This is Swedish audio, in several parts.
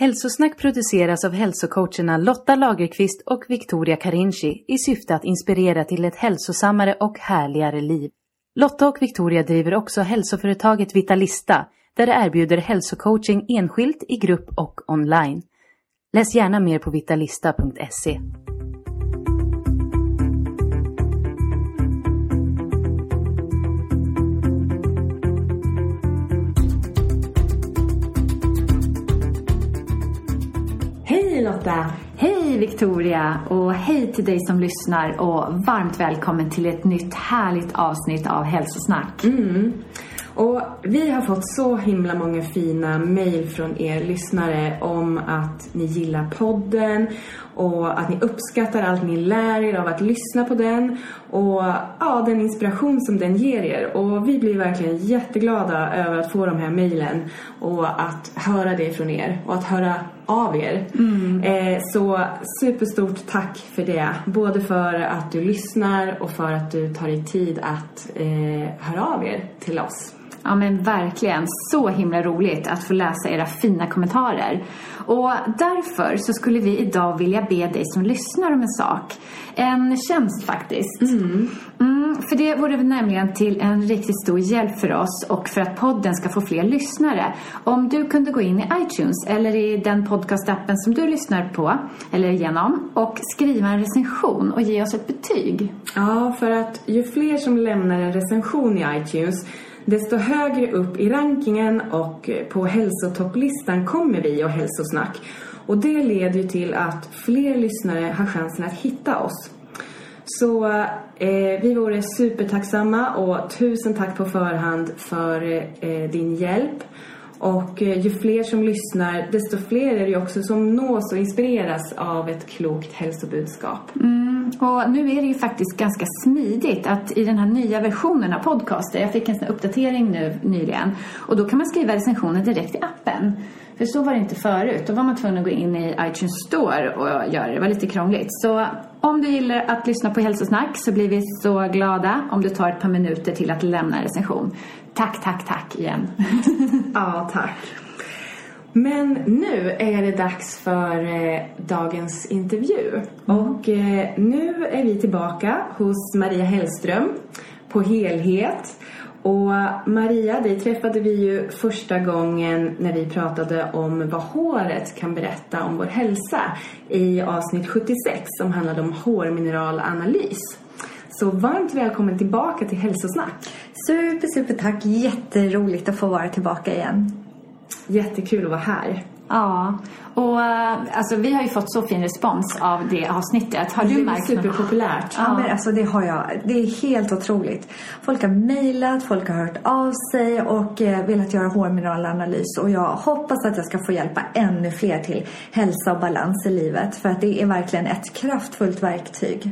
Hälsosnack produceras av hälsocoacherna Lotta Lagerqvist och Victoria Carinci i syfte att inspirera till ett hälsosammare och härligare liv. Lotta och Victoria driver också hälsoföretaget Vitalista, där de erbjuder hälsocoaching enskilt, i grupp och online. Läs gärna mer på vitalista.se. Hej Lotta, hej Victoria och hej till dig som lyssnar och varmt välkommen till ett nytt härligt avsnitt av Hälsosnack. Och vi har fått så himla många fina mejl från er lyssnare om att ni gillar podden och att ni uppskattar allt ni lär er av att lyssna på den och ja, den inspiration som den ger er. Och vi blir verkligen jätteglada över att få de här mejlen och att höra det från er och att höra av er. Så superstort tack för det. Både för att du lyssnar och för att du tar dig tid att höra av er till oss. Ja men verkligen, så himla roligt att få läsa era fina kommentarer. Och därför så skulle vi idag vilja be dig som lyssnar om en sak. En tjänst faktiskt. För det vore nämligen till en riktigt stor hjälp för oss och för att podden ska få fler lyssnare. Om du kunde gå in i iTunes eller i den podcastappen som du lyssnar på eller igenom och skriva en recension och ge oss ett betyg. Ja, för att ju fler som lämnar en recension i iTunes, desto högre upp i rankingen och på hälsotopplistan kommer vi och hälsosnack. Och det leder ju till att fler lyssnare har chansen att hitta oss. Så vi vore supertacksamma och tusen tack på förhand för din hjälp. Och ju fler som lyssnar, desto fler är det också som nås och inspireras av ett klokt hälsobudskap. Och nu är det ju faktiskt ganska smidigt att i den här nya versionen av podcaster, jag fick en sån uppdatering nu nyligen, och då kan man skriva recensioner direkt i appen. För så var det inte förut, då var man tvungen att gå in i iTunes Store och göra det, det var lite krångligt. Så om du gillar att lyssna på Hälsosnack så blir vi så glada om du tar ett par minuter till att lämna en recension. Tack, tack, tack igen. Ja, tack. Men nu är det dags för dagens intervju. Och nu är vi tillbaka hos Maria Hellström på Helhet. Och Maria, dig träffade vi ju första gången när vi pratade om vad håret kan berätta om vår hälsa i avsnitt 76 som handlade om hårmineralanalys. Så varmt välkommen tillbaka till Hälsosnack. Super, super tack. Jätteroligt att få vara tillbaka igen. Jättekul att vara här. Ja, och alltså, vi har ju fått så fin respons av det avsnittet. Har du märkt något? Superpopulärt. Ja, men alltså det har jag. Det är helt otroligt. Folk har mejlat, folk har hört av sig och velat göra hårmineralanalys. Och jag hoppas att jag ska få hjälpa ännu fler till hälsa och balans i livet. För att det är verkligen ett kraftfullt verktyg.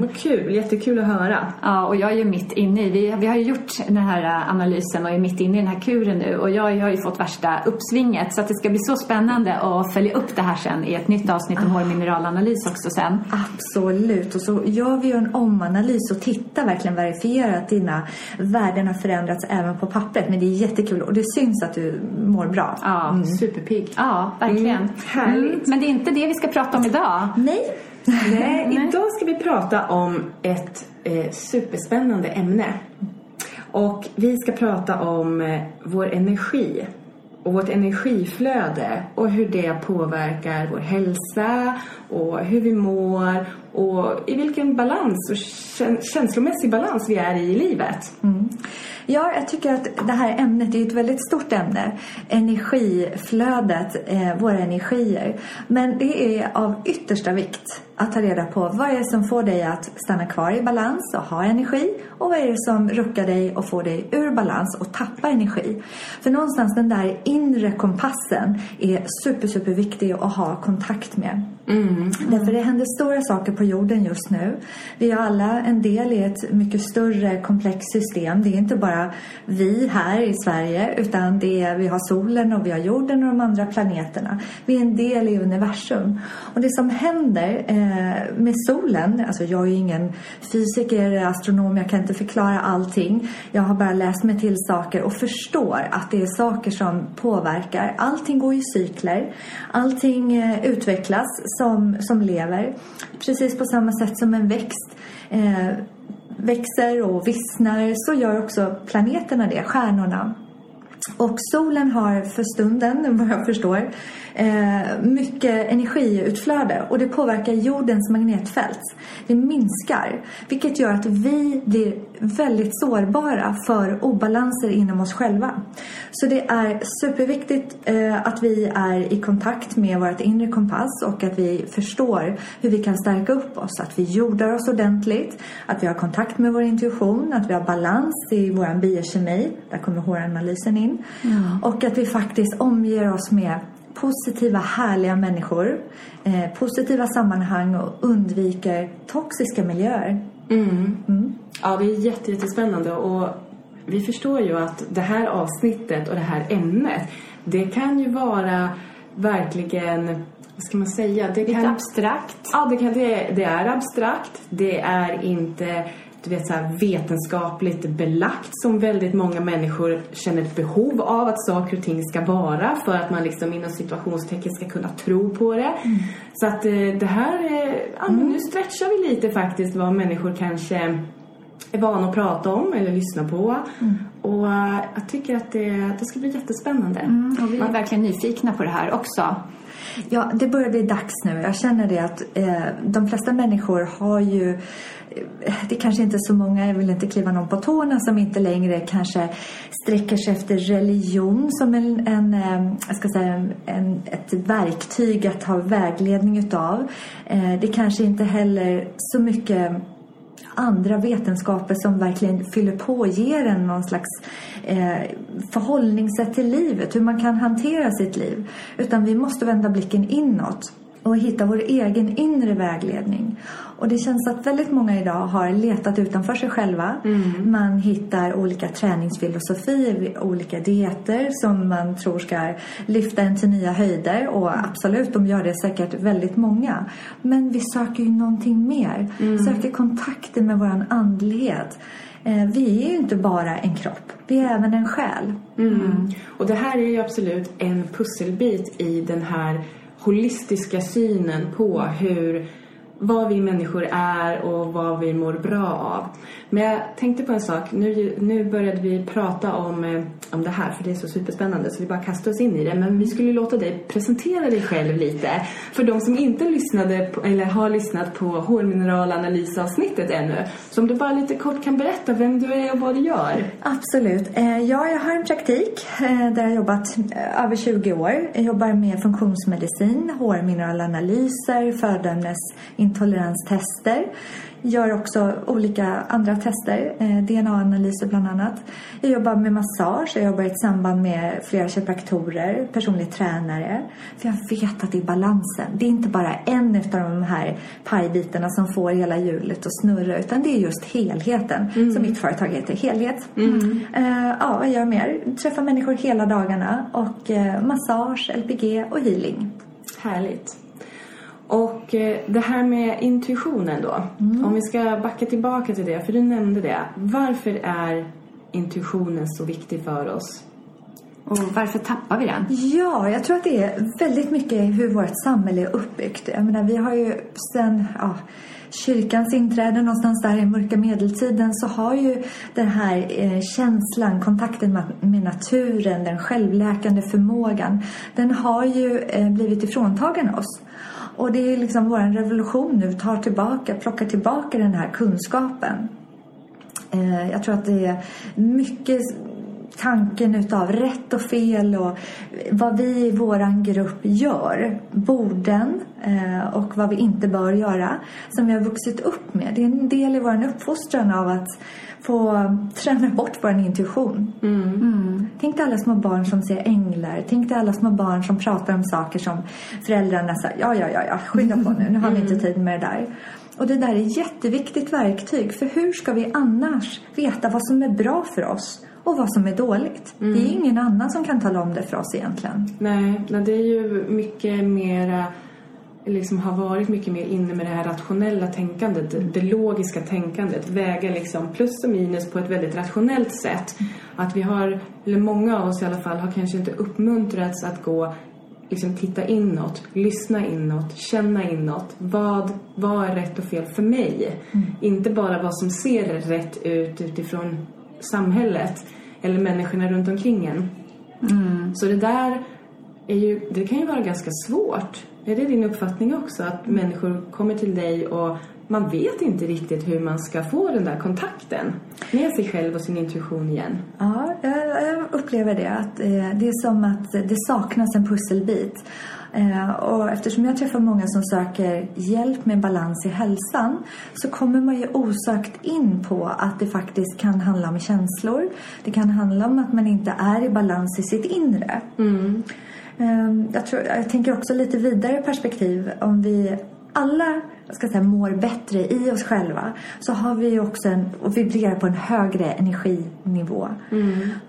Vad kul, jättekul att höra. Ja, och jag är ju mitt inne i. Vi har ju gjort den här analysen och är mitt inne i den här kuren nu. Och jag har ju fått värsta uppsvinget, så att det ska bli så spännande att följa upp det här sen i ett nytt avsnitt om hårmineralanalys också sen. Absolut, och så gör vi ju en omanalys och tittar verkligen, verifierar att dina värden har förändrats även på pappret, men det är jättekul och det syns att du mår bra. Ja, superpigg. Ja, verkligen. Härligt. Men det är inte det vi ska prata om idag. Nej. Idag ska vi prata om ett superspännande ämne och vi ska prata om vår energi. Och vårt energiflöde och hur det påverkar vår hälsa och hur vi mår och i vilken balans och känslomässig balans vi är i livet. Ja, jag tycker att det här ämnet är ett väldigt stort ämne. Energiflödet, våra energier. Men det är av yttersta vikt att ta reda på vad är det som får dig att stanna kvar i balans och ha energi. Och vad är det som ruckar dig och får dig ur balans och tappar energi. För någonstans den där inre kompassen är super viktig att ha kontakt med. Därför det händer stora saker på jorden just nu. Vi är alla en del i ett mycket större komplext system. Det är inte bara vi här i Sverige, utan det är, vi har solen och vi har jorden och de andra planeterna. Vi är en del i universum. Och det som händer med solen, alltså jag är ju ingen fysiker, astronom, jag kan inte förklara allting. Jag har bara läst mig till saker och förstår att det är saker som påverkar. Allting går i cykler, allting utvecklas som lever. Precis på samma sätt som en växt växer och vissnar, så gör också planeterna det, stjärnorna. Och solen har för stunden, vad jag förstår, mycket energiutflöde. Och det påverkar jordens magnetfält. Det minskar. Vilket gör att vi blir väldigt sårbara för obalanser inom oss själva. Så det är superviktigt att vi är i kontakt med vårt inre kompass. Och att vi förstår hur vi kan stärka upp oss. Att vi jordar oss ordentligt. Att vi har kontakt med vår intuition. Att vi har balans i vår biokemi. Där kommer håranalysen in. Ja. Och att vi faktiskt omger oss med positiva, härliga människor, positiva sammanhang och undviker toxiska miljöer. Ja, det är jättespännande, och vi förstår ju att det här avsnittet och det här ämnet, det kan ju vara verkligen, vad ska man säga, det kan, abstrakt. Ja, det är abstrakt. Det är inte, du vet, så här vetenskapligt belagt, som väldigt många människor känner ett behov av att saker och ting ska vara, för att man liksom inom situationstecken ska kunna tro på det. Så att det här, nu stretchar vi lite faktiskt vad människor kanske är vana att prata om eller lyssna på. Och jag tycker att det ska bli jättespännande. Och vi är verkligen nyfikna på det här också. Ja, det börjar bli dags nu. Jag känner det att de flesta människor har ju, det kanske inte är så många, jag vill inte kliva någon på tårna, som inte längre kanske sträcker sig efter religion som ett verktyg att ha vägledning utav. Det kanske inte heller så mycket andra vetenskaper som verkligen fyller på och ger en någon slags förhållningssätt till livet, hur man kan hantera sitt liv, utan vi måste vända blicken inåt och hitta vår egen inre vägledning. Och det känns att väldigt många idag har letat utanför sig själva. Man hittar olika träningsfilosofier, olika dieter som man tror ska lyfta en till nya höjder. Och absolut, de gör det säkert väldigt många. Men vi söker ju någonting mer. Söker kontakter med våran andlighet. Vi är ju inte bara en kropp, vi är även en själ. Och det här är ju absolut en pusselbit i den här holistiska synen på vad vi människor är och vad vi mår bra av. Men jag tänkte på en sak. Nu började vi prata om det här, för det är så superspännande, så vi bara kastar oss in i det. Men vi skulle låta dig presentera dig själv lite, för de som inte lyssnade på, eller har lyssnat på hårmineralanalysavsnittet ännu. Så om du bara lite kort kan berätta vem du är och vad du gör. Absolut. Ja, jag har en praktik där jag jobbat över 20 år. Jag jobbar med funktionsmedicin, hårmineralanalyser, födoämnesintoleranstester. Gör också olika andra tester, DNA-analyser bland annat. Jag jobbar med massage, jag jobbar i ett samband med flera kiropraktorer, personlig tränare. För jag vet att det är balansen. Det är inte bara en utav de här pajbitarna som får hela hjulet att snurra, utan det är just helheten. Så mitt företag heter Helhet. Ja, jag gör mer. Träffar människor hela dagarna, och massage, LPG och healing. Härligt. Och det här med intuitionen då. Om vi ska backa tillbaka till det, för du nämnde det. Varför är intuitionen så viktig för oss? Och varför tappar vi den? Ja, jag tror att det är väldigt mycket hur vårt samhälle är uppbyggt. Jag menar, vi har ju sedan kyrkans inträde någonstans där i mörka medeltiden, så har ju den här känslan, kontakten med naturen, den självläkande förmågan, den har ju blivit ifråntagen oss. Och det är liksom vår revolution nu, tar tillbaka, plockar tillbaka den här kunskapen. Jag tror att det är mycket tanken utav rätt och fel och vad vi i våran grupp gör, borden och vad vi inte bör göra, som vi har vuxit upp med. Det är en del i våran uppfostran av att få träna bort vår intuition. Tänk dig alla små barn som ser änglar. Tänk dig alla små barn som pratar om saker som föräldrarna säger, ja, skynda på nu har vi inte tid med det där. Och det där är ett jätteviktigt verktyg, för hur ska vi annars veta vad som är bra för oss och vad som är dåligt? Det är ingen annan som kan tala om det för oss egentligen. Nej, det är ju mycket mer, liksom har varit mycket mer inne med det här rationella tänkandet, det logiska tänkandet, väga liksom plus och minus på ett väldigt rationellt sätt. Att vi har, eller många av oss i alla fall, har kanske inte uppmuntrats att gå, liksom titta inåt, lyssna inåt, känna inåt. Vad är rätt och fel för mig? Inte bara vad som ser rätt ut utifrån samhället eller människorna runt omkring en. Så det där är ju, det kan ju vara ganska svårt. Är det din uppfattning också, att människor kommer till dig och man vet inte riktigt hur man ska få den där kontakten med sig själv och sin intuition igen? Ja, jag upplever det. Att det är som att det saknas en pusselbit. Och eftersom jag träffar många som söker hjälp med balans i hälsan, så kommer man ju osökt in på att det faktiskt kan handla om känslor. Det kan handla om att man inte är i balans i sitt inre. Jag tänker också lite vidare perspektiv. Om vi alla mår bättre i oss själva, så har vi också och vibrerar på en högre energinivå.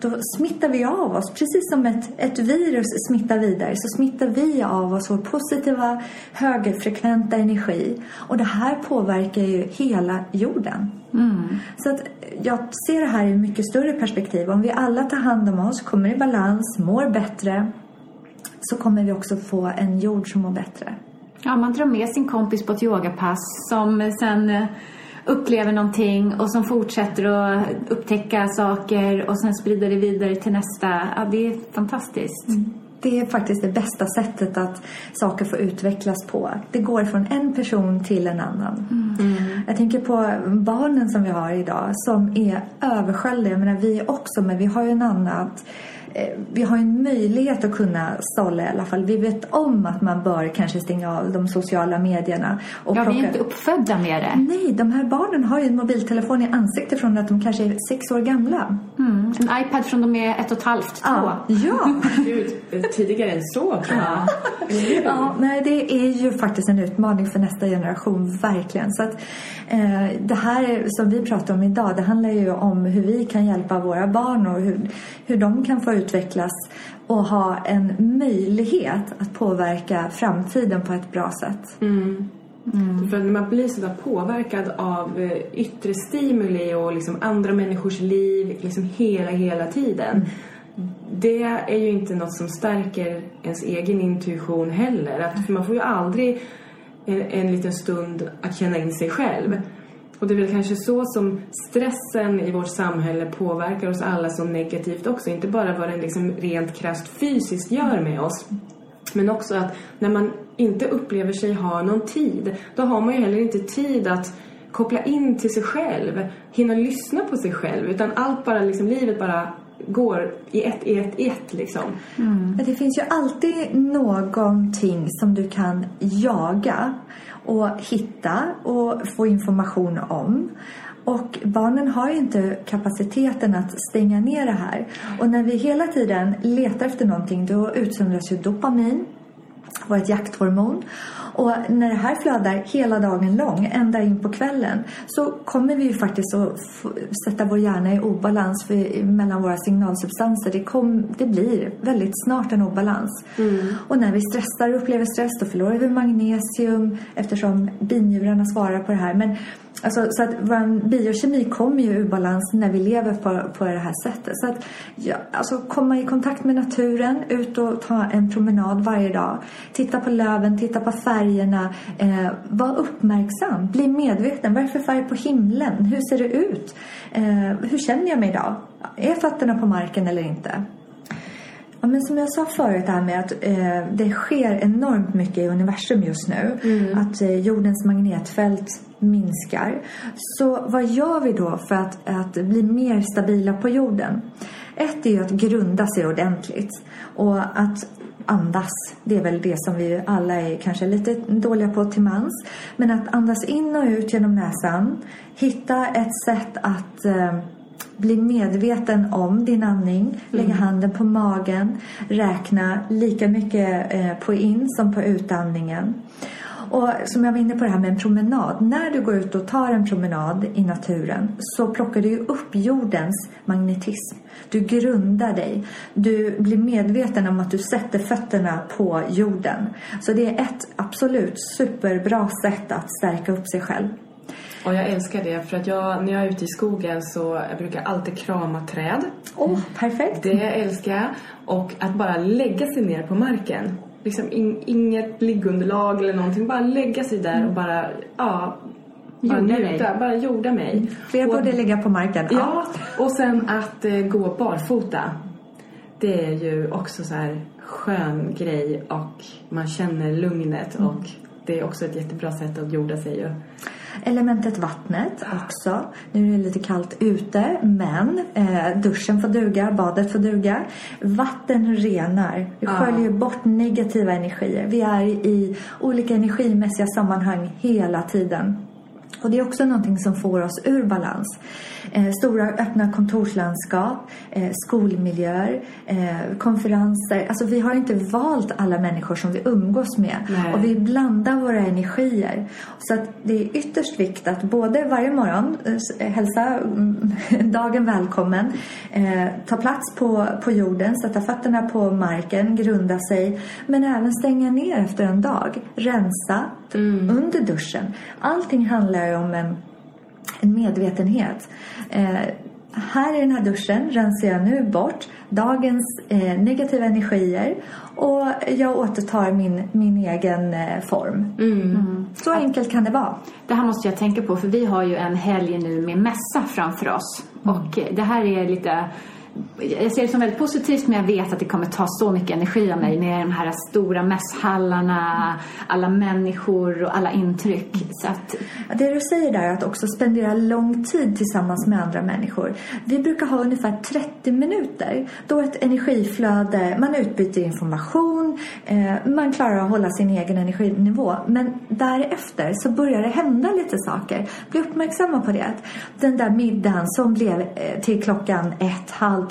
Då smittar vi av oss, precis som ett virus smittar vidare, så smittar vi av oss vår positiva, högerfrekventa energi. Och det här påverkar ju hela jorden. Så att jag ser det här i mycket större perspektiv. Om vi alla tar hand om oss, kommer i balans, mår bättre, så kommer vi också få en jord som mår bättre. Ja, man drar med sin kompis på ett yogapass som sen upplever någonting och som fortsätter att upptäcka saker och sen sprider det vidare till nästa. Ja, det är fantastiskt. Det är faktiskt det bästa sättet att saker får utvecklas på. Det går från en person till en annan. Jag tänker på barnen som vi har idag som är översköljda. Jag menar, vi också, men vi har ju en annan... Vi har en möjlighet att kunna sålla i alla fall. Vi vet om att man bör kanske stänga av de sociala medierna. Och ja, vi är inte uppfödda med det. Nej, de här barnen har ju en mobiltelefon i ansiktet från att de kanske är 6 år gamla. En iPad från de är 1,5, 2. Ja. Tidigare än så, tror jag. Ja, nej, det är ju faktiskt en utmaning för nästa generation, verkligen. Så att, det här som vi pratar om idag, det handlar ju om hur vi kan hjälpa våra barn och hur de kan få utvecklas och ha en möjlighet att påverka framtiden på ett bra sätt. För när man blir sådär påverkad av yttre stimuli och liksom andra människors liv liksom hela tiden, det är ju inte något som stärker ens egen intuition heller. För man får ju aldrig en liten stund att känna in sig själv. Och det är väl kanske så som stressen i vårt samhälle påverkar oss alla som negativt också. Inte bara vad den liksom rent krasst fysiskt gör med oss. Men också att när man inte upplever sig ha någon tid, då har man ju heller inte tid att koppla in till sig själv. Hinna lyssna på sig själv. Utan allt bara liksom, livet bara går i ett liksom. Det finns ju alltid någonting som du kan jaga och hitta och få information om. Och barnen har ju inte kapaciteten att stänga ner det här. Och när vi hela tiden letar efter någonting, då utsöndras ju dopamin, vårt jakthormon. Och när det här flödar hela dagen lång, ända in på kvällen, så kommer vi ju faktiskt att sätta vår hjärna i obalans mellan våra signalsubstanser. Det blir väldigt snart en obalans. Och när vi stressar och upplever stress, då förlorar vi magnesium, eftersom binjurarna svarar på det här. Men alltså, så att vår biokemi kommer ju ur balans när vi lever på det här sättet. Så att komma i kontakt med naturen, ut och ta en promenad varje dag. Titta på löven, titta på färgerna. Var uppmärksam, bli medveten. Vad är för färg på himlen? Hur ser det ut? Hur känner jag mig idag? Är fötterna på marken eller inte? Ja, men som jag sa förut här med att det sker enormt mycket i universum just nu. Att jordens magnetfält minskar. Så vad gör vi då för att bli mer stabila på jorden? Ett är ju att grunda sig ordentligt och att andas. Det är väl det som vi alla är kanske lite dåliga på till mans. Men att andas in och ut genom näsan. Hitta ett sätt att bli medveten om din andning. Lägga handen på magen. Räkna lika mycket på in som på utandningen. Och som jag var inne på det här med en promenad. När du går ut och tar en promenad i naturen så plockar du upp jordens magnetism. Du grundar dig. Du blir medveten om att du sätter fötterna på jorden. Så det är ett absolut superbra sätt att stärka upp sig själv. Och jag älskar det för att när jag är ute i skogen så brukar jag alltid krama träd. Åh, perfekt! Det jag älskar jag. Och att bara lägga sig ner på marken. Liksom inget liggunderlag eller någonting. Bara lägga sig där och bara jorda mig. Fler borde ligga på marken. Ja, och sen att gå barfota. Det är ju också så här skön grej och man känner lugnet och det är också ett jättebra sätt att jorda sig ju. Elementet vattnet också. Nu är det lite kallt ute, men duschen får duga, badet får duga. Vatten renar. Det sköljer bort negativa energier. Vi är i olika energimässiga sammanhang hela tiden. Och det är också någonting som får oss ur balans. Stora öppna kontorslandskap, skolmiljöer, konferenser. Alltså vi har inte valt alla människor som vi umgås med. Nej. Och vi blandar våra energier. Så att det är ytterst viktigt att både varje morgon hälsa dagen välkommen. Ta plats på jorden, sätta fötterna på marken, grunda sig. Men även stänga ner efter en dag. Rensa under duschen. Allting handlar om en medvetenhet. Här i den här duschen rensar jag nu bort dagens negativa energier och jag återtar min egen form. Så enkelt kan det vara. Det här måste jag tänka på för vi har ju en helg nu med mässa framför oss. Och det här är lite... Jag ser det som väldigt positivt, men jag vet att det kommer ta så mycket energi av mig med de här stora mässhallarna, alla människor och alla intryck. Så att... Det du säger där är att också spendera lång tid tillsammans med andra människor. Vi brukar ha ungefär 30 minuter då ett energiflöde, man utbyter information, man klarar att hålla sin egen energinivå. Men därefter så börjar det hända lite saker. Bli uppmärksamma på det. Den där middagen som blev till klockan 1:30.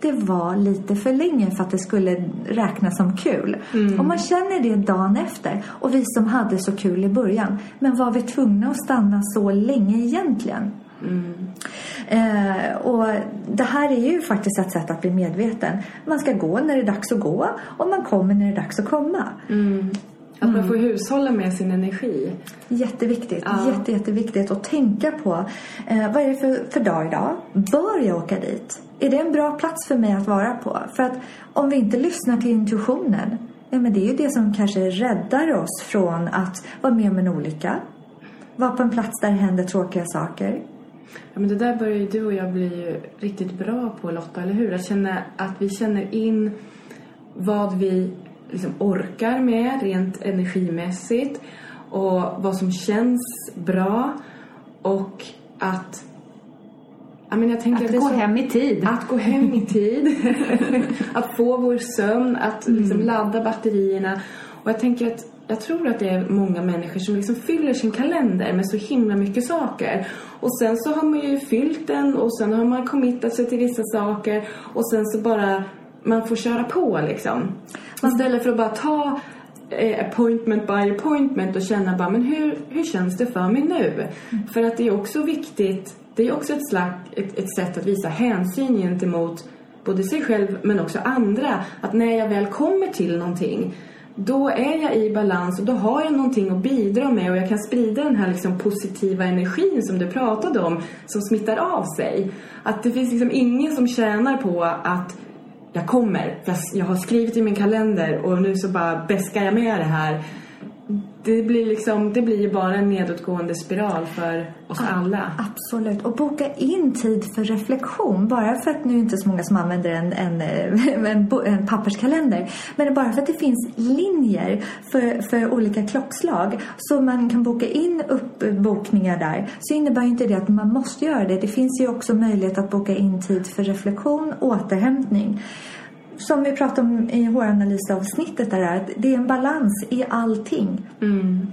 Det var lite för länge för att det skulle räknas som kul. Och man känner det dagen efter. Och vi som hade så kul i början. Men var vi tvungna att stanna så länge egentligen? Och det här är ju faktiskt ett sätt att bli medveten. Man ska gå när det är dags att gå. Och man kommer när det är dags att komma. Att man får hushålla med sin energi. Jätteviktigt, jätteviktigt att tänka på. Vad är det för dag idag? Bör jag åka dit? Är det en bra plats för mig att vara på? För att om vi inte lyssnar till intuitionen. Ja, men det är ju det som kanske räddar oss från att vara med om en olycka. Vara på en plats där händer tråkiga saker. Ja, men det där börjar ju du och jag bli ju riktigt bra på, Lotta, eller hur? Att vi känner in vad vi... liksom orkar med rent energimässigt och vad som känns bra och att gå hem i tid att få vår sömn, att liksom ladda batterierna. Och jag tror att det är många människor som liksom fyller sin kalender med så himla mycket saker. Och sen så har man ju fyllt den och sen har man committat sig till vissa saker och sen så bara man får köra på liksom. Istället för att bara ta appointment by appointment och känna bara, men hur känns det för mig nu? För att det är också viktigt, det är också ett sätt att visa hänsyn gentemot både sig själv men också andra. Att när jag väl kommer till någonting, då är jag i balans och då har jag någonting att bidra med och jag kan sprida den här liksom positiva energin som du pratade om som smittar av sig. Att det finns liksom ingen som tjänar på att jag kommer, jag har skrivit i min kalender och nu så bara bäskar jag med det här. Det blir ju bara en nedåtgående spiral för oss alla. Absolut. Och boka in tid för reflektion. Bara för att nu är inte så många som använder en papperskalender. Men bara för att det finns linjer för olika klockslag. Så man kan boka in uppbokningar där. Så innebär inte det att man måste göra det. Det finns ju också möjlighet att boka in tid för reflektion, återhämtning. Som vi pratade om i håranalysavsnittet där, att det är en balans i allting. Mm.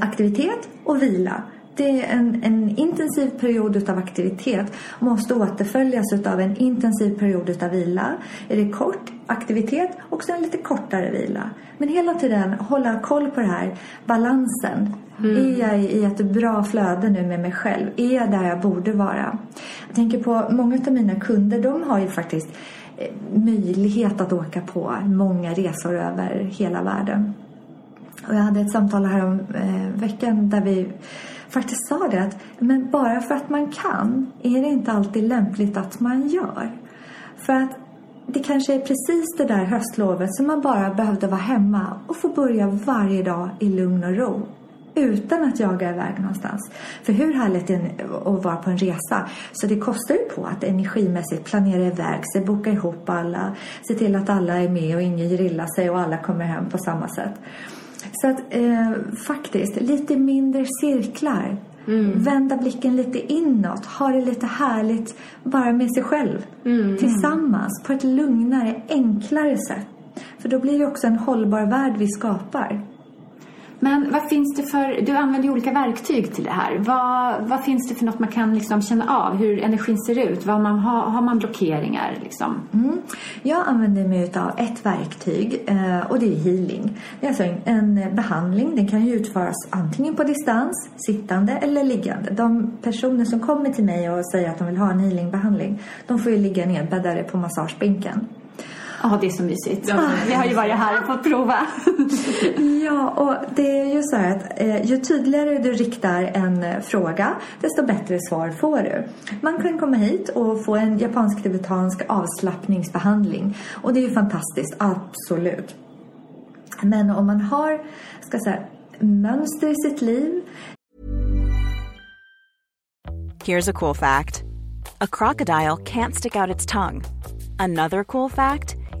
Aktivitet och vila. Det är en intensiv period utav aktivitet måste återföljas utav en intensiv period utav vila. Är det kort aktivitet och sen lite kortare vila. Men hela tiden hålla koll på det här balansen. Mm. Är jag i ett bra flöde nu med mig själv? Är jag där jag borde vara? Jag tänker på många av mina kunder, de har ju faktiskt möjlighet att åka på många resor över hela världen. Och jag hade ett samtal här om veckan där vi faktiskt sa det att men bara för att man kan är det inte alltid lämpligt att man gör. För att det kanske är precis det där höstlovet som man bara behövde vara hemma och få börja varje dag i lugn och ro. Utan att jaga iväg någonstans. För hur härligt är det att vara på en resa. Så det kostar ju på att energimässigt planera iväg sig. Boka ihop alla. Se till att alla är med och ingen grillar sig. Och alla kommer hem på samma sätt. Så att faktiskt lite mindre cirklar. Mm. Vända blicken lite inåt. Ha det lite härligt bara med sig själv. Mm. Tillsammans på ett lugnare, enklare sätt. För då blir det också en hållbar värld vi skapar. Men vad finns det för, du använder ju olika verktyg till det här. Vad finns det för något man kan liksom känna av? Hur energin ser ut? Har man blockeringar liksom? Mm. Jag använder mig av ett verktyg och det är healing. Det är alltså en behandling. Den kan ju utföras antingen på distans, sittande eller liggande. De personer som kommer till mig och säger att de vill ha en healingbehandling, de får ju ligga nedbäddade på massagebänken. Ja, det är så mysigt. Ja, vi har ju varit här och fått prova. Ja, och det är ju så här att ju tydligare du riktar en fråga, desto bättre svar får du. Man kan komma hit och få en japansk-tibetansk avslappningsbehandling. Och det är ju fantastiskt, absolut. Men om man har, ska jag säga, mönster i sitt liv. Here's a cool fact. A crocodile can't stick out its tongue. Another cool fact.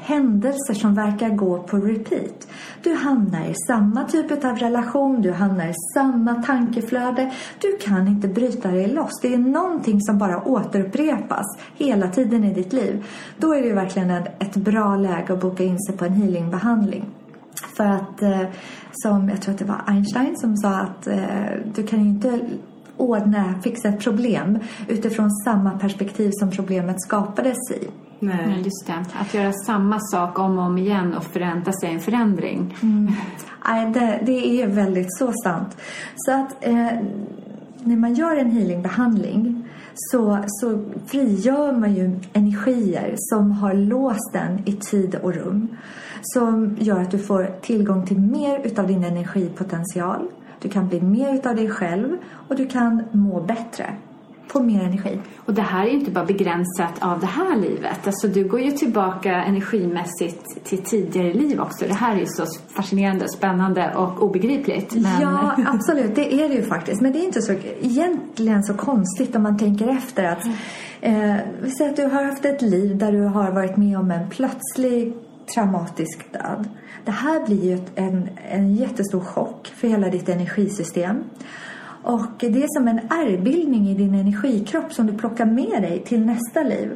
händelser som verkar gå på repeat. Du hamnar i samma typ av relation, du hamnar i samma tankeflöde. Du kan inte bryta dig loss. Det är någonting som bara återupprepas hela tiden i ditt liv. Då är det verkligen ett bra läge att boka in sig på en healingbehandling. För att, som jag tror att det var Einstein som sa att du kan ju inte... fixa ett problem utifrån samma perspektiv som problemet skapades i. Nej, just det. Att göra samma sak om och om igen och förvänta sig en förändring. Mm. Det är väldigt så sant. Så att när man gör en healingbehandling så frigör man ju energier som har låst den i tid och rum. Som gör att du får tillgång till mer utav din energipotential. Du kan bli mer utav dig själv och du kan må bättre. Få mer energi. Och det här är ju inte bara begränsat av det här livet. Alltså du går ju tillbaka energimässigt till tidigare liv också. Det här är ju så fascinerande, spännande och obegripligt. Men... Ja, absolut. Det är det ju faktiskt. Men det är inte så egentligen så konstigt om man tänker efter att... vi säger att du har haft ett liv där du har varit med om en plötslig traumatisk död. Det här blir ju en jättestor chock för hela ditt energisystem. Och det är som en ärrbildning i din energikropp som du plockar med dig till nästa liv.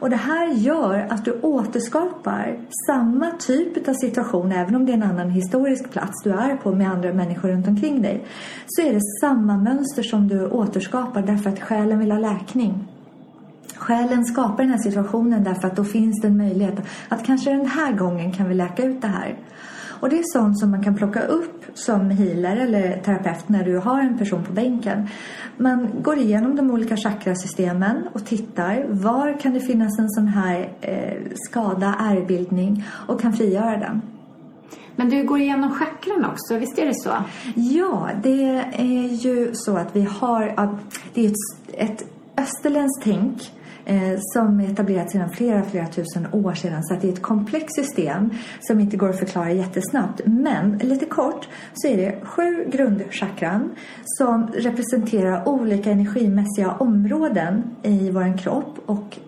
Och det här gör att du återskapar samma typ av situation, även om det är en annan historisk plats du är på med andra människor runt omkring dig. Så är det samma mönster som du återskapar därför att själen vill ha läkning. Själen skapar den här situationen därför att då finns det en möjlighet att kanske den här gången kan vi läka ut det här. Och det är sånt som man kan plocka upp som healer eller terapeut när du har en person på bänken. Man går igenom de olika chakrasystemen och tittar var kan det finnas en sån här skada, ärrbildning och kan frigöra den. Men du går igenom chakran också, visst är det så? Ja, det är ju så att vi har det är ett österländskt tänk som är etablerat sedan flera tusen år sedan. Så att det är ett komplext system som inte går att förklara jättesnabbt. Men lite kort så är det 7 grundchakran som representerar olika energimässiga områden i vår kropp. Och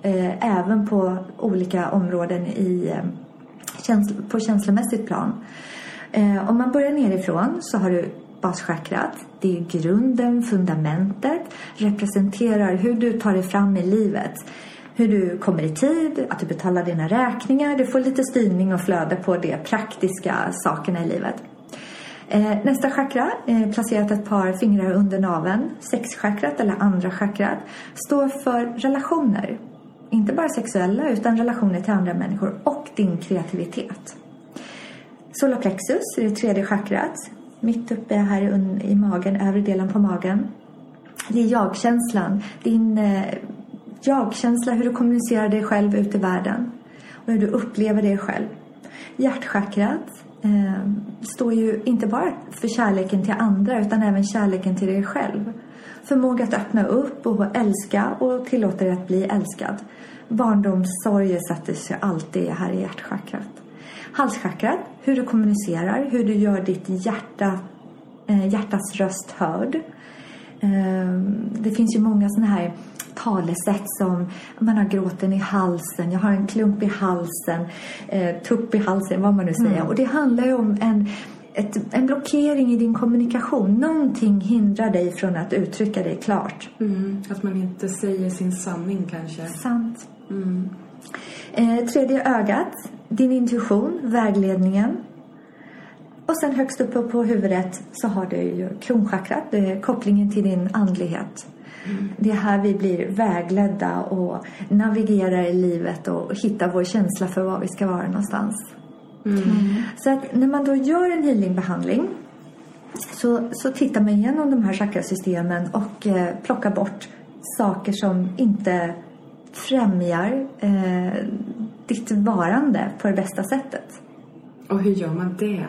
även på olika områden på känslomässigt plan. Om man börjar nerifrån så har du baschakrat. Det är grunden, fundamentet, representerar hur du tar dig fram i livet. Hur du kommer i tid, att du betalar dina räkningar, du får lite styrning och flöde på de praktiska sakerna i livet. Nästa chakra, placerat ett par fingrar under naveln, sexchakrat eller andra chakrat, står för relationer. Inte bara sexuella utan relationer till andra människor och din kreativitet. Solarplexus är det 3:e chakrat. Mitt uppe här i magen, övre delen på magen. Det är jag-känslan. Din jag-känsla, hur du kommunicerar dig själv ut i världen. Och hur du upplever dig själv. Hjärtchakrat står ju inte bara för kärleken till andra utan även kärleken till dig själv. Förmåga att öppna upp och älska och tillåta dig att bli älskad. Barndomssorg sätter sig alltid här i hjärtchakrat. Halschakrat, hur du kommunicerar, hur du gör ditt hjärtats röst hörd. Det finns ju många sådana här talesätt som man har gråten i halsen, jag har en klump i halsen, tupp i halsen, vad man nu säger. Och det handlar ju om en blockering i din kommunikation. Någonting hindrar dig från att uttrycka dig klart. Att man inte säger sin sanning kanske. Sant. Tredje ögat, din intuition, vägledningen. Och sen högst uppe på huvudet så har du ju kronchakrat, det är kopplingen till din andlighet. Det är här vi blir vägledda och navigerar i livet och hittar vår känsla för var vi ska vara någonstans. Så att när man då gör en healingbehandling så tittar man igenom de här chakrasystemen och plockar bort saker som inte främjar ditt varande på det bästa sättet. Och hur gör man det?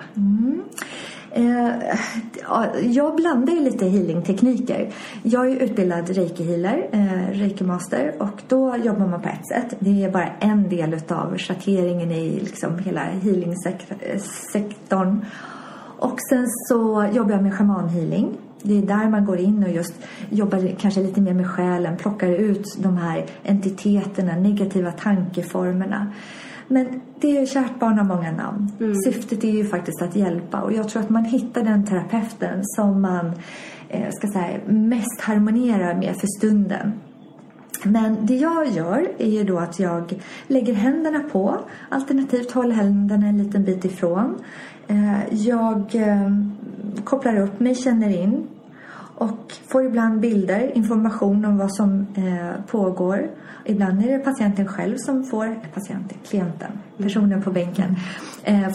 Jag blandar ju lite healingtekniker. Jag är utbildad reiki-healer, reiki-master, och då jobbar man på ett sätt. Det är bara en del av schatteringen i liksom hela healing-sektorn. Och sen så jobbar jag med shaman-healing. Det är där man går in och just jobbar kanske lite mer med själen. Plockar ut de här entiteterna, negativa tankeformerna. Men det är kärt barn har många namn. Syftet är ju faktiskt att hjälpa. Och jag tror att man hittar den terapeuten som man mest harmonerar med för stunden. Men det jag gör är ju då att jag lägger händerna på. Alternativt håller händerna en liten bit ifrån. Jag kopplar upp mig, känner in och får ibland bilder, information om vad som pågår. Ibland är det patienten själv som får, klienten, personen på bänken,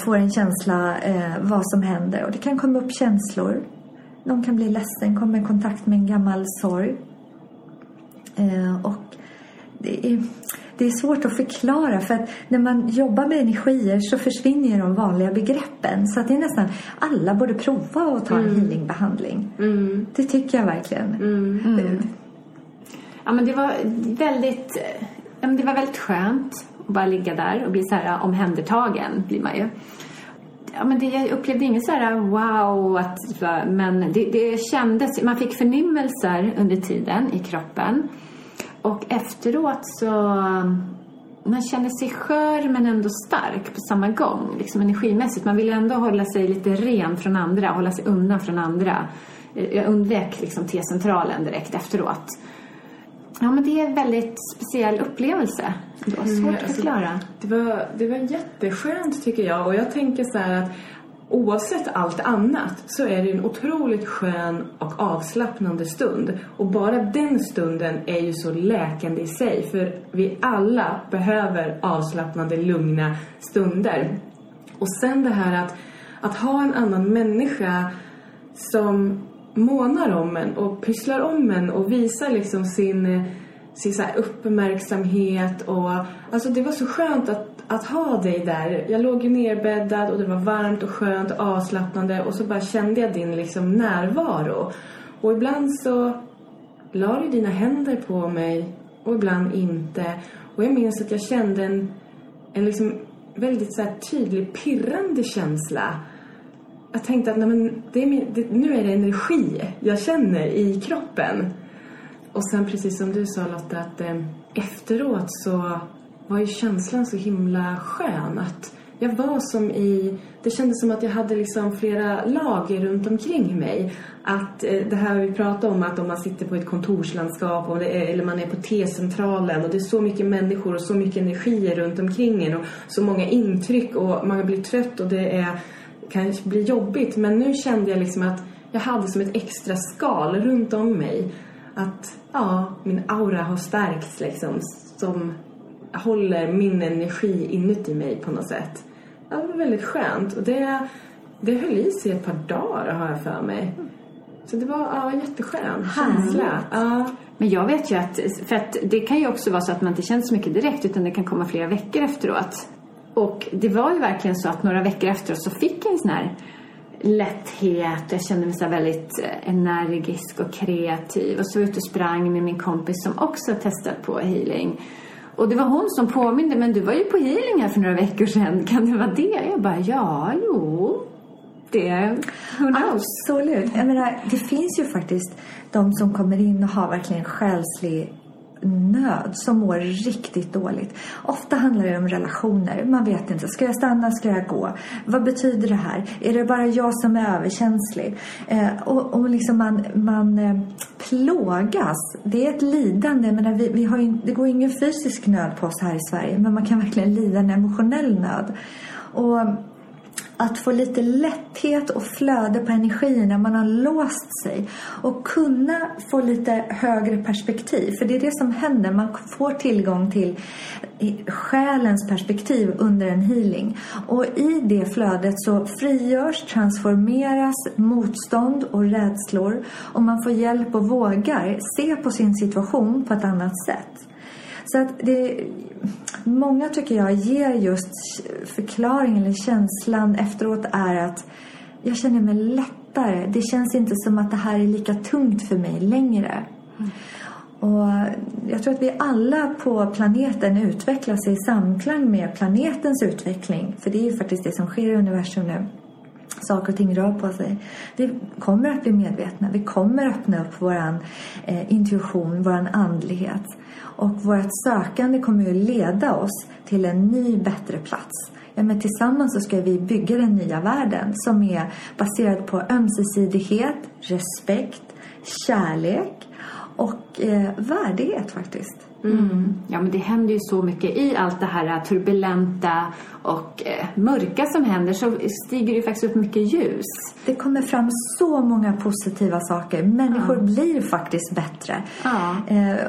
får en känsla vad som händer. Och det kan komma upp känslor. Någon kan bli ledsen, kommer i kontakt med en gammal sorg. Och det är svårt att förklara för att när man jobbar med energier så försvinner de vanliga begreppen. Så att det är nästan alla borde prova och ta en healingbehandling. Det tycker jag verkligen. Ja, men det var väldigt skönt att bara ligga där och bli så här omhändertagen blir man ju. Ja, men jag upplevde ingen så här wow, men det kändes, man fick förnimmelser under tiden i kroppen. Och efteråt så man känner sig skör men ändå stark på samma gång. Liksom energimässigt. Man vill ändå hålla sig lite ren från andra. Hålla sig undan från andra. Jag undvek liksom T-centralen direkt efteråt. Ja, men det är en väldigt speciell upplevelse. Det var svårt att förklara. Det var jätteskönt tycker jag. Och jag tänker så här att oavsett allt annat så är det en otroligt skön och avslappnande stund. Och bara den stunden är ju så läkande i sig. För vi alla behöver avslappnande, lugna stunder. Och sen det här att ha en annan människa som månar om en och pysslar om en och visar liksom sin så här uppmärksamhet. Och alltså det var så skönt att ha dig där. Jag låg ju nerbäddad och det var varmt och skönt och avslappnande. Och så bara kände jag din liksom närvaro. Och ibland så la du dina händer på mig och ibland inte. Och jag minns att jag kände en liksom väldigt så här tydlig pirrande känsla. Jag tänkte att nej men, nu är det energi jag känner i kroppen. Och sen precis som du sa Lotta att efteråt så var ju känslan så himla skön. Att jag var som det kändes som att jag hade liksom flera lager runt omkring mig. Att det här vi pratar om, att om man sitter på ett kontorslandskap eller man är på T-centralen och det är så mycket människor och så mycket energi runt omkring en och så många intryck och man blir trött och kan bli jobbigt, men nu kände jag liksom att jag hade som ett extra skal runt om mig. Att ja, min aura har stärkts liksom, som håller min energi inuti mig på något sätt. Ja, det var väldigt skönt och det höll i sig ett par dagar har jag för mig. Så det var jätteskönt känsla. Ja. Men jag vet ju att, för att det kan ju också vara så att man inte känner så mycket direkt utan det kan komma flera veckor efteråt. Och det var ju verkligen så att några veckor efteråt så fick jag en sån här lätthet. Jag kände mig så väldigt energisk och kreativ. Och så ut och sprang med min kompis som också testat på healing. Och det var hon som påminde, men du var ju på healing här för några veckor sedan. Kan det vara det? Jag bara, det, absolut. Jag menar, det finns ju faktiskt de som kommer in och har verkligen själslig nöd, som mår riktigt dåligt. Ofta handlar det om relationer. Man vet inte, ska jag stanna, ska jag gå? Vad betyder det här? Är det bara jag som är överkänslig? Och liksom man plågas. Det är ett lidande. Men vi har ju, det går ingen fysisk nöd på oss här i Sverige, men man kan verkligen lida en emotionell nöd. Och att få lite lätthet och flöde på energin när man har låst sig. Och kunna få lite högre perspektiv. För det är det som händer. Man får tillgång till själens perspektiv under en healing. Och i det flödet så frigörs, transformeras motstånd och rädslor. Och man får hjälp och vågar se på sin situation på ett annat sätt. Så att många tycker jag ger just förklaringen eller känslan efteråt är att jag känner mig lättare. Det känns inte som att det här är lika tungt för mig längre. Mm. Och jag tror att vi alla på planeten utvecklas i samklang med planetens utveckling. För det är ju faktiskt det som sker i universum nu. Saker och ting rör på sig. Vi kommer att bli medvetna. Vi kommer att öppna upp våran intuition, våran andlighet. Och vårt sökande kommer ju leda oss till en ny, bättre plats. Ja, men tillsammans så ska vi bygga den nya världen som är baserad på ömsesidighet, respekt, kärlek och värdighet faktiskt. Mm. Ja, men det händer ju så mycket i allt det här turbulenta och mörka som händer, så stiger det faktiskt upp mycket ljus. Det kommer fram så många positiva saker. Människor blir faktiskt bättre.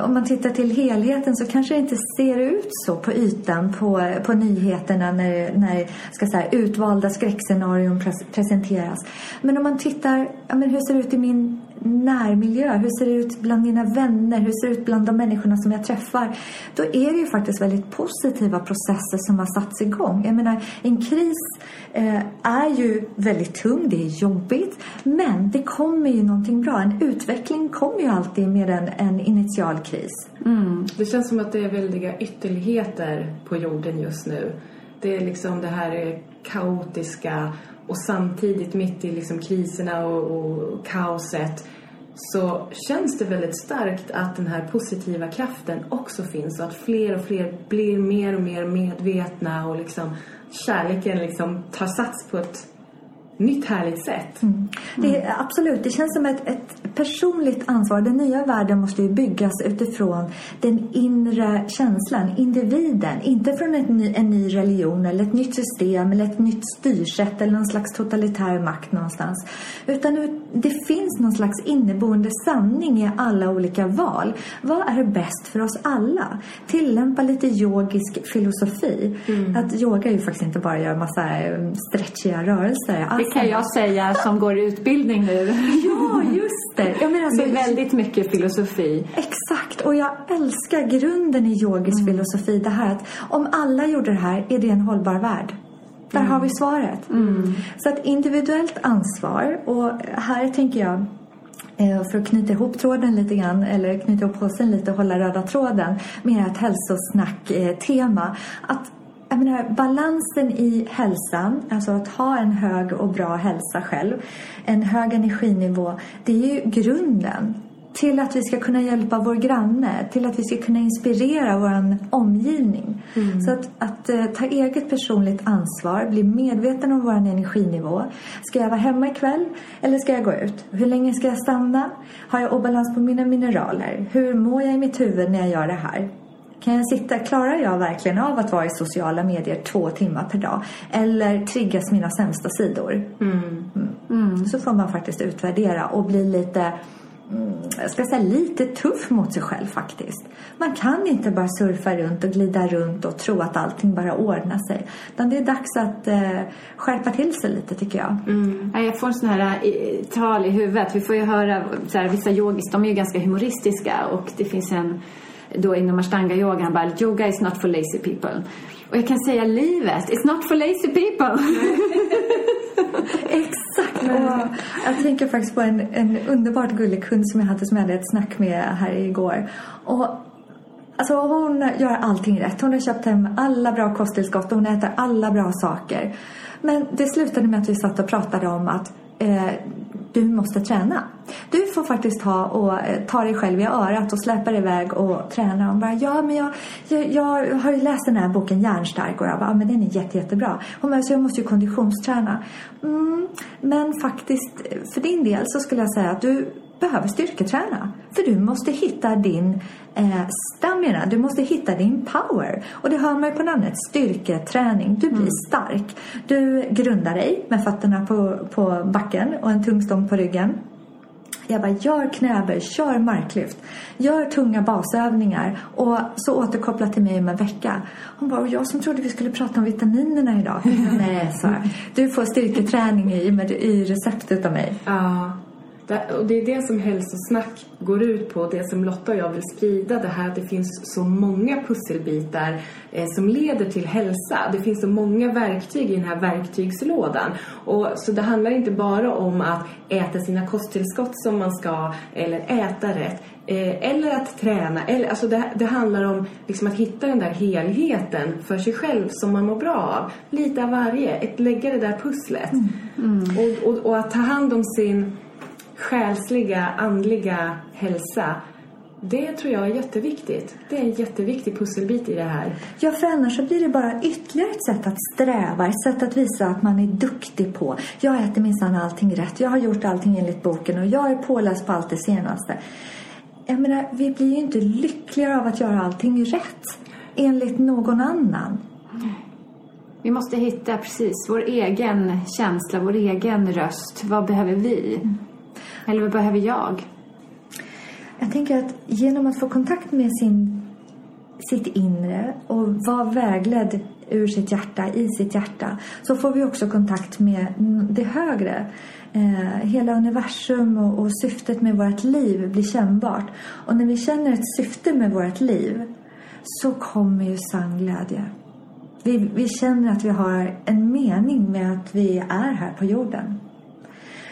Om man tittar till helheten så kanske det inte ser ut så på ytan på nyheterna när ska säga, utvalda skräckscenarion presenteras. Men om man tittar, hur ser det ut i min närmiljö, hur ser det ut bland mina vänner, hur ser det ut bland de människorna som jag träffar, då är det ju faktiskt väldigt positiva processer som har satts igång. Jag menar, en kris är ju väldigt tung, det är jobbigt, men det kommer ju någonting bra, en utveckling kommer ju alltid med en initial kris. Det känns som att det är väldiga ytterligheter på jorden just nu. Det är liksom det här kaotiska och samtidigt mitt i liksom kriserna och kaoset så känns det väldigt starkt att den här positiva kraften också finns. Och att fler och fler blir mer och mer medvetna. Och liksom, kärleken liksom tar sats på ett nytt härligt sätt. Mm. Det är, absolut, det känns som ett personligt ansvar. Den nya världen måste ju byggas utifrån den inre känslan, individen. Inte från en ny religion eller ett nytt system eller ett nytt styrsätt eller någon slags totalitär makt någonstans. Utan det finns någon slags inneboende sanning i alla olika val. Vad är bäst för oss alla? Tillämpa lite yogisk filosofi. Mm. Att yoga är ju faktiskt inte bara göra massa stretchiga rörelser. Det kan jag säga som går i utbildning nu. Ja, just det. Jag menar alltså, det är väldigt mycket filosofi. Exakt, och jag älskar grunden i yogisk filosofi. Det här att om alla gjorde det här, är det en hållbar värld. Där har vi svaret. Mm. Så att individuellt ansvar, och här tänker jag, för att knyta ihop tråden lite grann, eller knyta ihop påsen lite och hålla röda tråden med ett hälsosnack-tema. Att jag menar, balansen i hälsan, alltså att ha en hög och bra hälsa själv, en hög energinivå, det är ju grunden till att vi ska kunna hjälpa vår granne, till att vi ska kunna inspirera vår omgivning. Mm. Så att ta eget personligt ansvar, bli medveten om vår energinivå. Ska jag vara hemma ikväll eller ska jag gå ut? Hur länge ska jag stanna? Har jag obalans på mina mineraler? Hur mår jag i mitt huvud när jag gör det här? Kan jag sitta, klarar jag verkligen av att vara i sociala medier 2 timmar per dag? Eller triggas mina sämsta sidor? Så får man faktiskt utvärdera och bli lite, ska jag säga, lite tuff mot sig själv faktiskt. Man kan inte bara surfa runt och glida runt och tro att allting bara ordnar sig. Utan det är dags att skärpa till sig lite, tycker jag. Mm. Jag får en sån här tal i huvudet. Vi får ju höra så här, vissa yogis, de är ju ganska humoristiska, och det finns en då inom ashtanga-yogan bara, yoga is not for lazy people. Och jag kan säga, livet, it's not for lazy people. Exakt. Och jag tänker faktiskt på en underbart gullig kund som jag hade, som jag hade ett snack med här igår. Och alltså, hon gör allting rätt. Hon har köpt hem alla bra kosttillskott och hon äter alla bra saker. Men det slutade med att vi satt och pratade om att du måste träna. Du får faktiskt ta dig själv i örat och släppa dig iväg och träna. Och bara, ja, men jag har ju läst den här boken Hjärnstark, och jag bara, men den är jättebra. Hon bara, så jag måste ju konditionsträna. Men faktiskt, för din del så skulle jag säga att du behöver styrketräna. För du måste hitta din stamina. Du måste hitta din power. Och det hör man ju på namnet, styrketräning. Du blir stark. Du grundar dig med fötterna på backen och en tung stång på ryggen. Jag bara, gör knäböj, kör marklyft, gör tunga basövningar, och så återkoppla till mig om en vecka. Hon bara, jag som trodde vi skulle prata om vitaminerna idag. Nej, så du får styrketräning i receptet av mig. Ja. Och det är det som hälsosnack går ut på, det som Lotta och jag vill sprida, det här att det finns så många pusselbitar som leder till hälsa. Det finns så många verktyg i den här verktygslådan. Och så det handlar inte bara om att äta sina kosttillskott som man ska, eller äta rätt, eller att träna. Eller, alltså det handlar om liksom att hitta den där helheten för sig själv som man mår bra av. Lite av varje, att lägga det där pusslet. Och att ta hand om sin själsliga, andliga hälsa, det tror jag är jätteviktigt. Det är en jätteviktig pusselbit i det här. Ja, för annars så blir det bara ytterligare ett sätt att sträva, ett sätt att visa att man är duktig på. Jag äter minsann allting rätt, jag har gjort allting enligt boken och jag är påläst på allt det senaste. Jag menar, vi blir ju inte lyckligare av att göra allting rätt enligt någon annan. Vi måste hitta precis vår egen känsla, vår egen röst. Vad behöver vi? Eller vad behöver jag? Jag tänker att genom att få kontakt med sitt inre och vara vägledd ur sitt hjärta, i sitt hjärta, så får vi också kontakt med det högre. Hela universum och syftet med vårt liv blir kännbart. Och när vi känner ett syfte med vårt liv så kommer ju sann glädje. Vi känner att vi har en mening med att vi är här på jorden.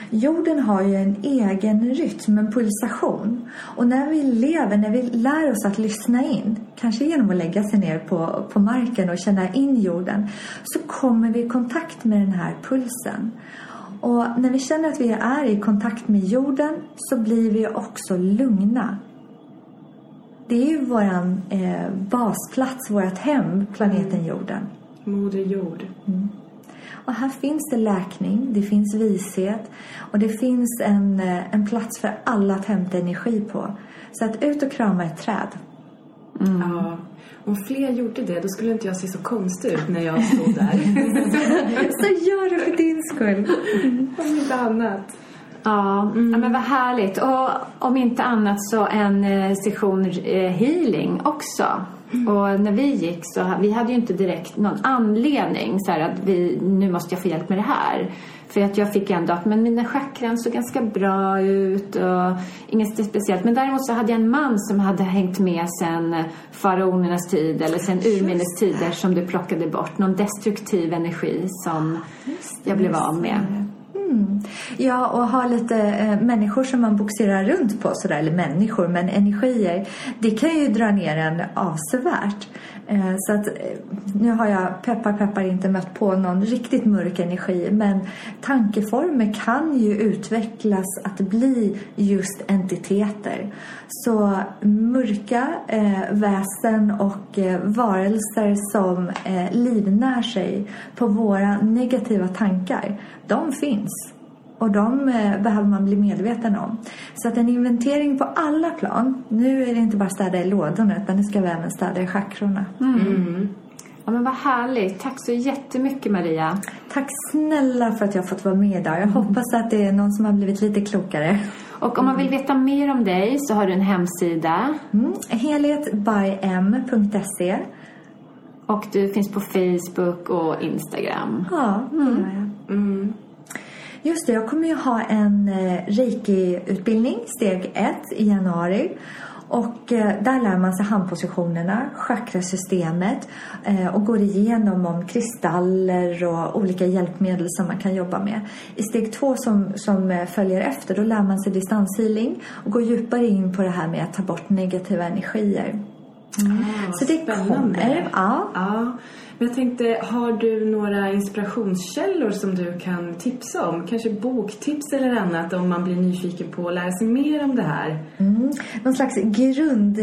Jorden har ju en egen rytm, en pulsation. Och när vi lever, när vi lär oss att lyssna in, kanske genom att lägga sig ner på marken och känna in jorden, så kommer vi i kontakt med den här pulsen. Och när vi känner att vi är i kontakt med jorden så blir vi också lugna. Det är ju våran basplats, vårt hem, planeten jorden. Moder jord. Mm. Och här finns det läkning, det finns vishet och det finns en plats för alla att hämta energi på. Så att ut och krama ett träd. Mm. Ja, om fler gjorde det då skulle inte jag se så konstig ut när jag stod där. Så gör det för din skull. Om inte annat. Ja, ja, men vad härligt. Och om inte annat så en session healing också. Mm. Och när vi gick så vi hade ju inte direkt någon anledning så här att vi nu måste jag få hjälp med det här. För att jag fick ändå att men mina chakran såg ganska bra ut och inget speciellt. Men däremot så hade jag en man som hade hängt med sen faraonernas tid eller sen urminnes tider som du plockade bort. Någon destruktiv energi som jag blev av med. Mm. Ja, och ha lite människor som man boxerar runt på sådär, eller människor, men energier, det kan ju dra ner en avsevärt. Så att nu har jag peppar inte mött på någon riktigt mörk energi, men tankeformer kan ju utvecklas att bli just entiteter. Så mörka väsen och varelser som livnär sig på våra negativa tankar, de finns. Och de behöver man bli medveten om. Så att en inventering på alla plan. Nu är det inte bara städa i lådorna utan nu ska vi även städa i chakrorna. Mm. Ja, men vad härligt. Tack så jättemycket Maria. Tack snälla för att jag fått vara med idag. Jag hoppas att det är någon som har blivit lite klokare. Och om man vill veta mer om dig så har du en hemsida. Helhetbym.se. Och du finns på Facebook och Instagram. Ja, mm. Just det, jag kommer ju ha en reiki-utbildning, steg 1 i januari. Och där lär man sig handpositionerna, chakrasystemet och går igenom om kristaller och olika hjälpmedel som man kan jobba med. I steg 2 som följer efter, då lär man sig distanshealing och går djupare in på det här med att ta bort negativa energier. Mm. Ah, så det kommer. Ja. Ja. Men jag tänkte, har du några inspirationskällor som du kan tipsa om? Kanske boktips eller annat om man blir nyfiken på att lära sig mer om det här. Mm. Någon slags grund,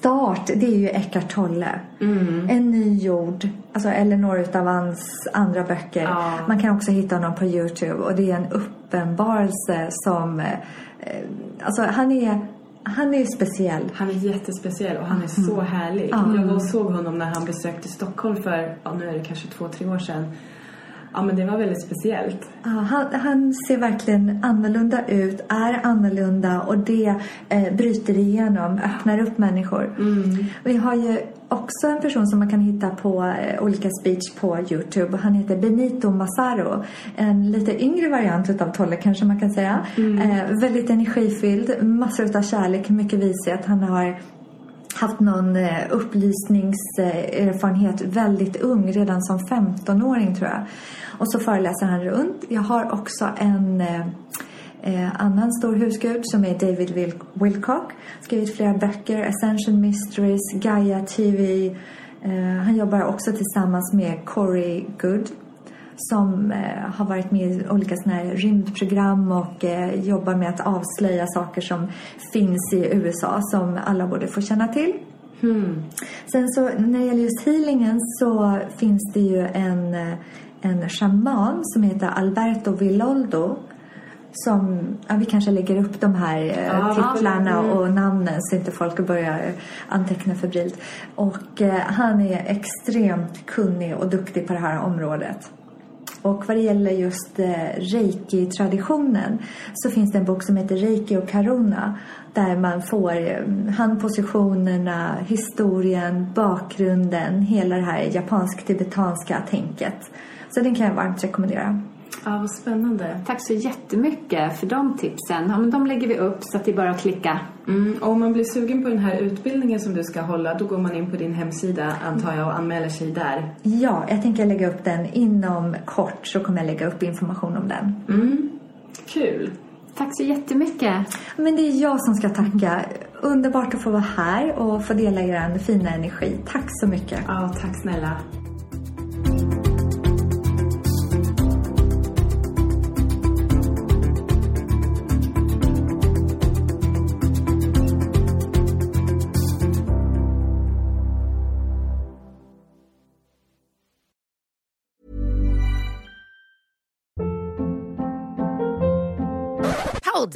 start, det är ju Eckhart Tolle. Mm. En ny jord, alltså, eller några utav hans andra böcker. Ja. Man kan också hitta honom på YouTube och det är en uppenbarelse som, han är ju speciell. Han är jättespeciell och han är så härlig. Mm. Jag såg honom när han besökte Stockholm för, nu är det kanske 2-3 år sedan. Ja, men det var väldigt speciellt. Ja, han ser verkligen annorlunda ut, är annorlunda och det bryter igenom, öppnar upp människor. Mm. Vi har ju också en person som man kan hitta på olika speech på YouTube. Han heter Benito Massaro. En lite yngre variant utav Tolle kanske man kan säga. Mm. Väldigt energifylld, massor utav kärlek, mycket vishet. Han har haft någon upplysningserfarenhet väldigt ung, redan som 15-åring tror jag. Och så föreläser han runt. Jag har också en annan stor husgud som är David Wilcock. Skrivit flera böcker, Ascension Mysteries, Gaia TV. Han jobbar också tillsammans med Corey Goode som har varit med i olika såna här rymdprogram och jobbar med att avslöja saker som finns i USA som alla borde få känna till. Mm. Sen så när det gäller just healingen så finns det ju en shaman som heter Alberto Villoldo som, vi kanske lägger upp de här titlarna och namnen så inte folk börjar anteckna febrilt. Och han är extremt kunnig och duktig på det här området. Och vad det gäller just reiki-traditionen så finns det en bok som heter Reiki och Karuna. Där man får handpositionerna, historien, bakgrunden, hela det här japansk-tibetanska tänket. Så den kan jag varmt rekommendera. Ja, vad spännande. Tack så jättemycket för de tipsen. Ja, men de lägger vi upp så att det är bara att klicka. Mm. Och om man blir sugen på den här utbildningen som du ska hålla, då går man in på din hemsida antar jag och anmäler sig där. Ja, jag tänker lägga upp den inom kort så kommer jag lägga upp information om den. Mm. Kul. Tack så jättemycket. Men det är jag som ska tacka. Underbart att få vara här och få dela er fina energi. Tack så mycket. Ja, tack snälla. Hold